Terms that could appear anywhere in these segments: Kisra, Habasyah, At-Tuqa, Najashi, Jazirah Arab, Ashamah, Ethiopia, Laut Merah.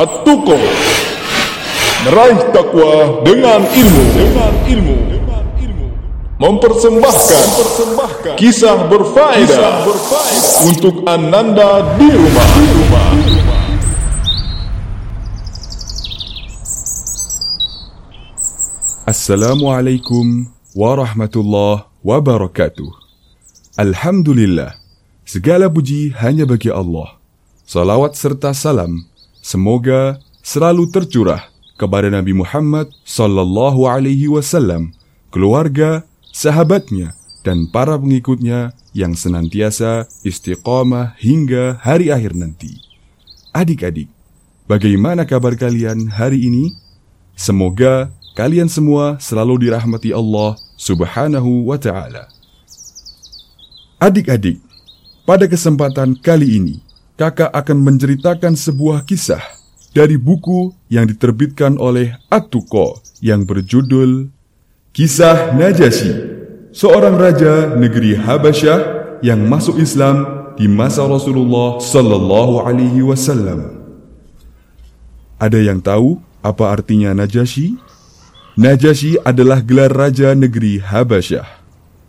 At-Tuqa, meraih takwa dengan ilmu, mempersembahkan kisah berfaedah untuk ananda di rumah. Assalamualaikum warahmatullahi wabarakatuh. Alhamdulillah, segala puji hanya bagi Allah. Salawat serta salam semoga selalu tercurah kepada Nabi Muhammad sallallahu alaihi wasallam, keluarga, sahabatnya, dan para pengikutnya yang senantiasa istiqamah hingga hari akhir nanti. Adik-adik, bagaimana kabar kalian hari ini? Semoga kalian semua selalu dirahmati Allah subhanahu wa ta'ala. Adik-adik, pada kesempatan kali ini, kakak akan menceritakan sebuah kisah dari buku yang diterbitkan oleh At-Tuqa yang berjudul Kisah Najashi, seorang raja negeri Habasyah yang masuk Islam di masa Rasulullah sallallahu alaihi wasallam. Ada yang tahu apa artinya Najashi? Najashi adalah gelar raja negeri Habasyah.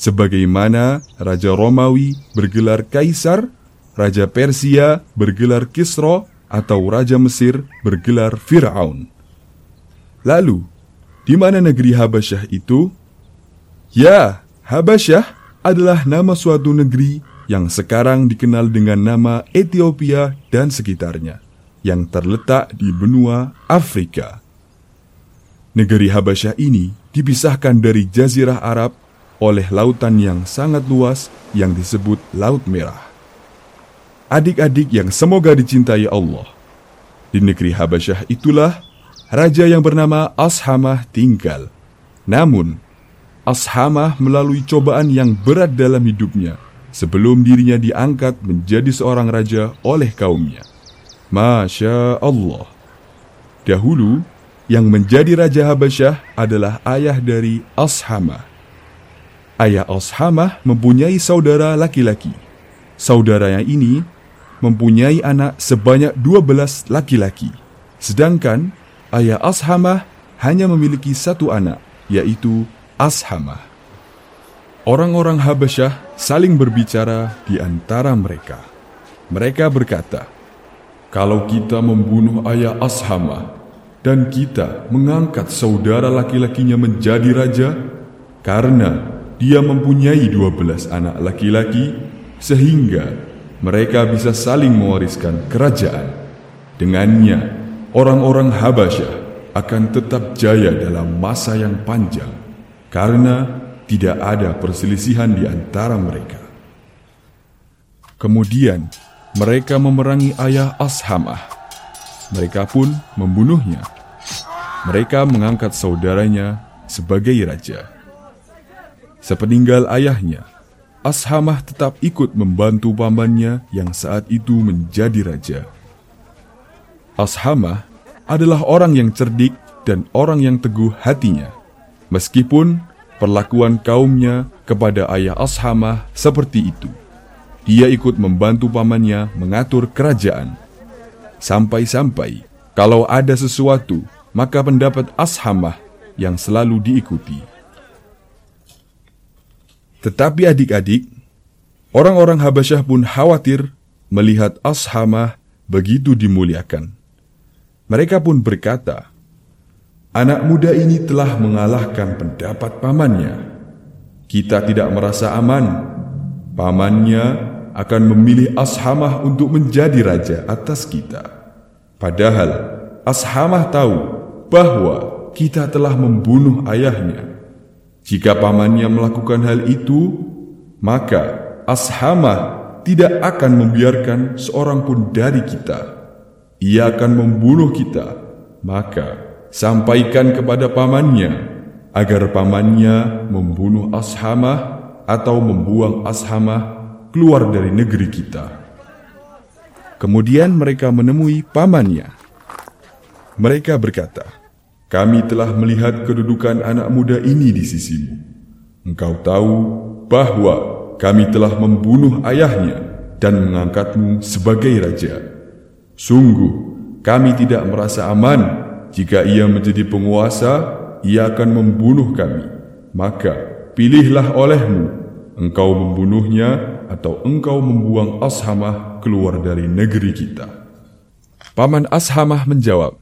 Sebagaimana raja Romawi bergelar kaisar, raja Persia bergelar Kisra, atau raja Mesir bergelar Fir'aun. Lalu, di mana negeri Habasyah itu? Ya, Habasyah adalah nama suatu negeri yang sekarang dikenal dengan nama Ethiopia dan sekitarnya, yang terletak di benua Afrika. Negeri Habasyah ini dipisahkan dari Jazirah Arab oleh lautan yang sangat luas yang disebut Laut Merah. Adik-adik yang semoga dicintai Allah, di negeri Habasyah itulah raja yang bernama Ashamah tinggal. Namun, Ashamah melalui cobaan yang berat dalam hidupnya sebelum dirinya diangkat menjadi seorang raja oleh kaumnya. Masya Allah. Dahulu, yang menjadi raja Habasyah adalah ayah dari Ashamah. Ayah Ashamah mempunyai saudara laki-laki. Saudaranya ini mempunyai anak sebanyak 12 laki-laki. Sedangkan ayah Ashamah hanya memiliki satu anak, yaitu Ashamah. Orang-orang Habasyah saling berbicara di antara mereka. Mereka berkata, "Kalau kita membunuh ayah Ashamah dan kita mengangkat saudara laki-lakinya menjadi raja, karena dia mempunyai 12 anak laki-laki, sehingga mereka bisa saling mewariskan kerajaan. Dengannya, orang-orang Habasyah akan tetap jaya dalam masa yang panjang karena tidak ada perselisihan di antara mereka." Kemudian, mereka memerangi ayah Ashamah. Mereka pun membunuhnya. Mereka mengangkat saudaranya sebagai raja. Sepeninggal ayahnya, Ashamah tetap ikut membantu pamannya yang saat itu menjadi raja. Ashamah adalah orang yang cerdik dan orang yang teguh hatinya. Meskipun perlakuan kaumnya kepada ayah Ashamah seperti itu, dia ikut membantu pamannya mengatur kerajaan. Sampai-sampai kalau ada sesuatu, maka pendapat Ashamah yang selalu diikuti. Tetapi adik-adik, orang-orang Habasyah pun khawatir melihat Ashamah begitu dimuliakan. Mereka pun berkata, "Anak muda ini telah mengalahkan pendapat pamannya. Kita tidak merasa aman. Pamannya akan memilih Ashamah untuk menjadi raja atas kita. Padahal Ashamah tahu bahwa kita telah membunuh ayahnya. Jika pamannya melakukan hal itu, maka Ashamah tidak akan membiarkan seorang pun dari kita. Ia akan membunuh kita, maka sampaikan kepada pamannya agar pamannya membunuh Ashamah atau membuang Ashamah keluar dari negeri kita." Kemudian mereka menemui pamannya. Mereka berkata, "Kami telah melihat kedudukan anak muda ini di sisimu. Engkau tahu bahwa kami telah membunuh ayahnya dan mengangkatmu sebagai raja. Sungguh, Kami tidak merasa aman. Jika ia menjadi penguasa, ia akan membunuh kami. Maka pilihlah olehmu, engkau membunuhnya atau engkau membuang Ashamah keluar dari negeri kita." Paman Ashamah menjawab,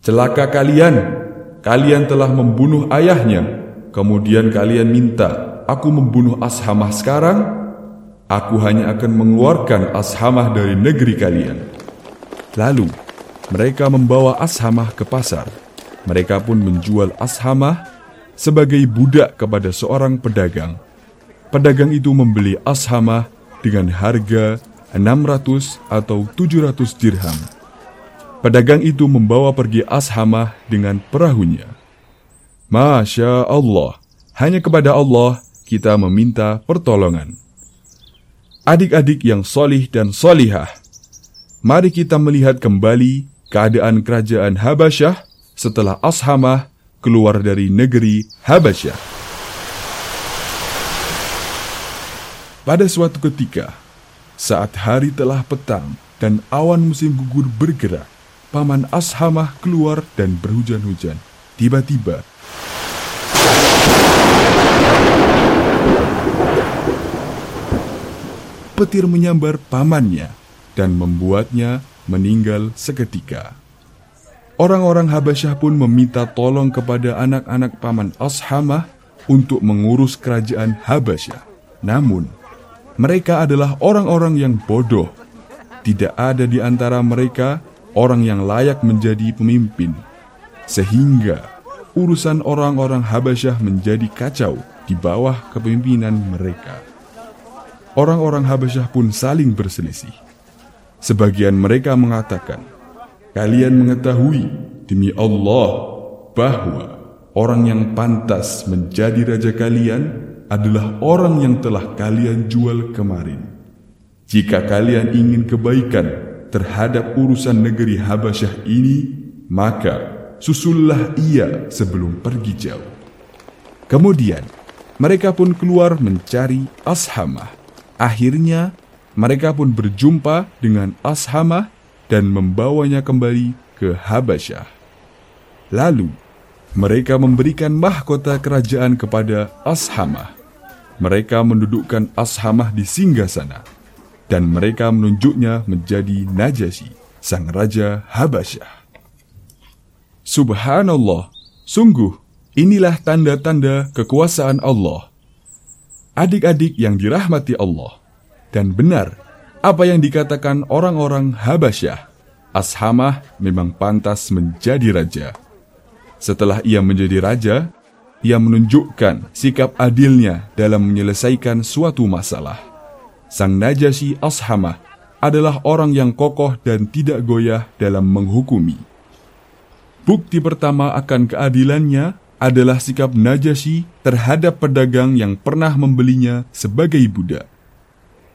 "Celaka kalian, kalian telah membunuh ayahnya. Kemudian kalian minta, aku membunuh Ashamah sekarang? Aku hanya akan mengeluarkan Ashamah dari negeri kalian." Lalu, mereka membawa Ashamah ke pasar. Mereka pun menjual Ashamah sebagai budak kepada seorang pedagang. Pedagang itu membeli Ashamah dengan harga 600 atau 700 dirham. Pedagang itu membawa pergi Ashamah dengan perahunya. Masya Allah, hanya kepada Allah kita meminta pertolongan. Adik-adik yang solih dan solihah, mari kita melihat kembali keadaan kerajaan Habasyah setelah Ashamah keluar dari negeri Habasyah. Pada suatu ketika, saat hari telah petang dan awan musim gugur bergerak, Paman Ashamah keluar dan berhujan-hujan. Tiba-tiba, petir menyambar pamannya dan membuatnya meninggal seketika. Orang-orang Habasyah pun meminta tolong kepada anak-anak Paman Ashamah untuk mengurus kerajaan Habasyah. Namun, mereka adalah orang-orang yang bodoh. Tidak ada di antara mereka orang yang layak menjadi pemimpin. Sehingga, urusan orang-orang Habasyah menjadi kacau di bawah kepemimpinan mereka. Orang-orang Habasyah pun saling berselisih. Sebagian mereka mengatakan, "Kalian mengetahui, demi Allah, bahwa orang yang pantas menjadi raja kalian adalah orang yang telah kalian jual kemarin. Jika kalian ingin kebaikan terhadap urusan negeri Habasyah ini, maka susullah ia sebelum pergi jauh." Kemudian, mereka pun keluar mencari Ashamah. Akhirnya, mereka pun berjumpa dengan Ashamah dan membawanya kembali ke Habasyah. Lalu, mereka memberikan mahkota kerajaan kepada Ashamah. Mereka mendudukkan Ashamah di singgasana, dan mereka menunjuknya menjadi Najashi, sang raja Habasyah. Subhanallah, sungguh inilah tanda-tanda kekuasaan Allah. Adik-adik yang dirahmati Allah, dan benar apa yang dikatakan orang-orang Habasyah, Ashamah memang pantas menjadi raja. Setelah ia menjadi raja, ia menunjukkan sikap adilnya dalam menyelesaikan suatu masalah. Sang Najashi Ashamah adalah orang yang kokoh dan tidak goyah dalam menghukumi. Bukti pertama akan keadilannya adalah sikap Najashi terhadap pedagang yang pernah membelinya sebagai budak.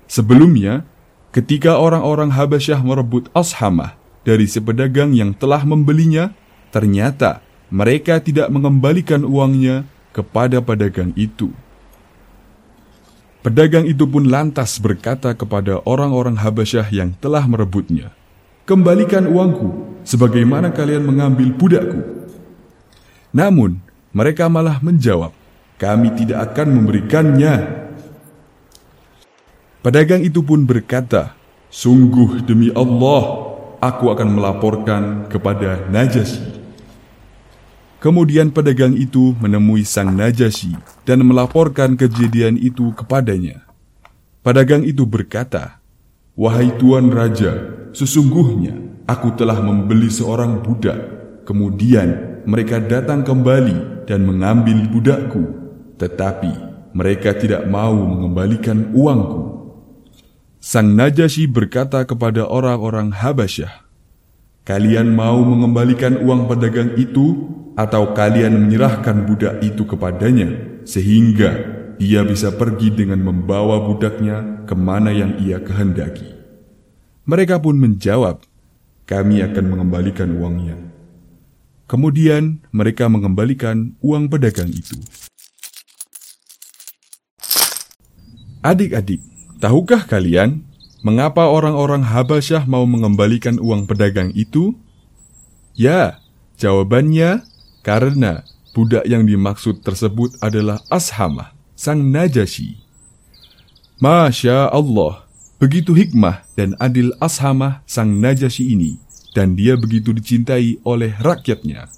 Sebelumnya, ketika orang-orang Habasyah merebut Ashamah dari si pedagang yang telah membelinya, ternyata mereka tidak mengembalikan uangnya kepada pedagang itu. Pedagang itu pun lantas berkata kepada orang-orang Habasyah yang telah merebutnya, "Kembalikan uangku, sebagaimana kalian mengambil budakku." Namun, mereka malah menjawab, "Kami tidak akan memberikannya." Pedagang itu pun berkata, "Sungguh demi Allah, aku akan melaporkan kepada Najashi." Kemudian pedagang itu menemui sang Najashi dan melaporkan kejadian itu kepadanya. Pedagang itu berkata, "Wahai Tuan Raja, sesungguhnya aku telah membeli seorang budak. Kemudian mereka datang kembali dan mengambil budakku, tetapi mereka tidak mau mengembalikan uangku." Sang Najashi berkata kepada orang-orang Habasyah, "Kalian mau mengembalikan uang pedagang itu atau kalian menyerahkan budak itu kepadanya sehingga ia bisa pergi dengan membawa budaknya kemana yang ia kehendaki?" Mereka pun menjawab, "Kami akan mengembalikan uangnya." Kemudian mereka mengembalikan uang pedagang itu. Adik-adik, tahukah kalian mengapa orang-orang Habasyah mau mengembalikan uang pedagang itu? Ya, jawabannya karena budak yang dimaksud tersebut adalah Ashamah, sang Najashi. Masya Allah, begitu hikmah dan adil Ashamah, sang Najashi ini, dan dia begitu dicintai oleh rakyatnya.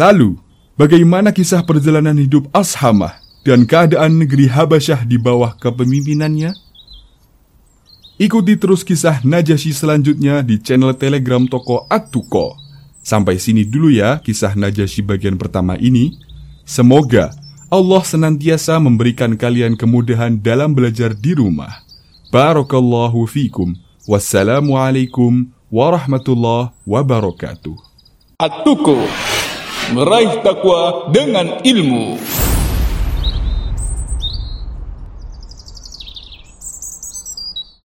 Lalu, bagaimana kisah perjalanan hidup Ashamah dan keadaan negeri Habasyah di bawah kepemimpinannya? Ikuti terus kisah Najashi selanjutnya di channel Telegram Toko At-Tuqa. Sampai sini dulu ya kisah Najashi bagian pertama ini. Semoga Allah senantiasa memberikan kalian kemudahan dalam belajar di rumah. Barakallahu fikum. Wassalamualaikum warahmatullahi wabarakatuh. At-Tuqa, meraih takwa dengan ilmu.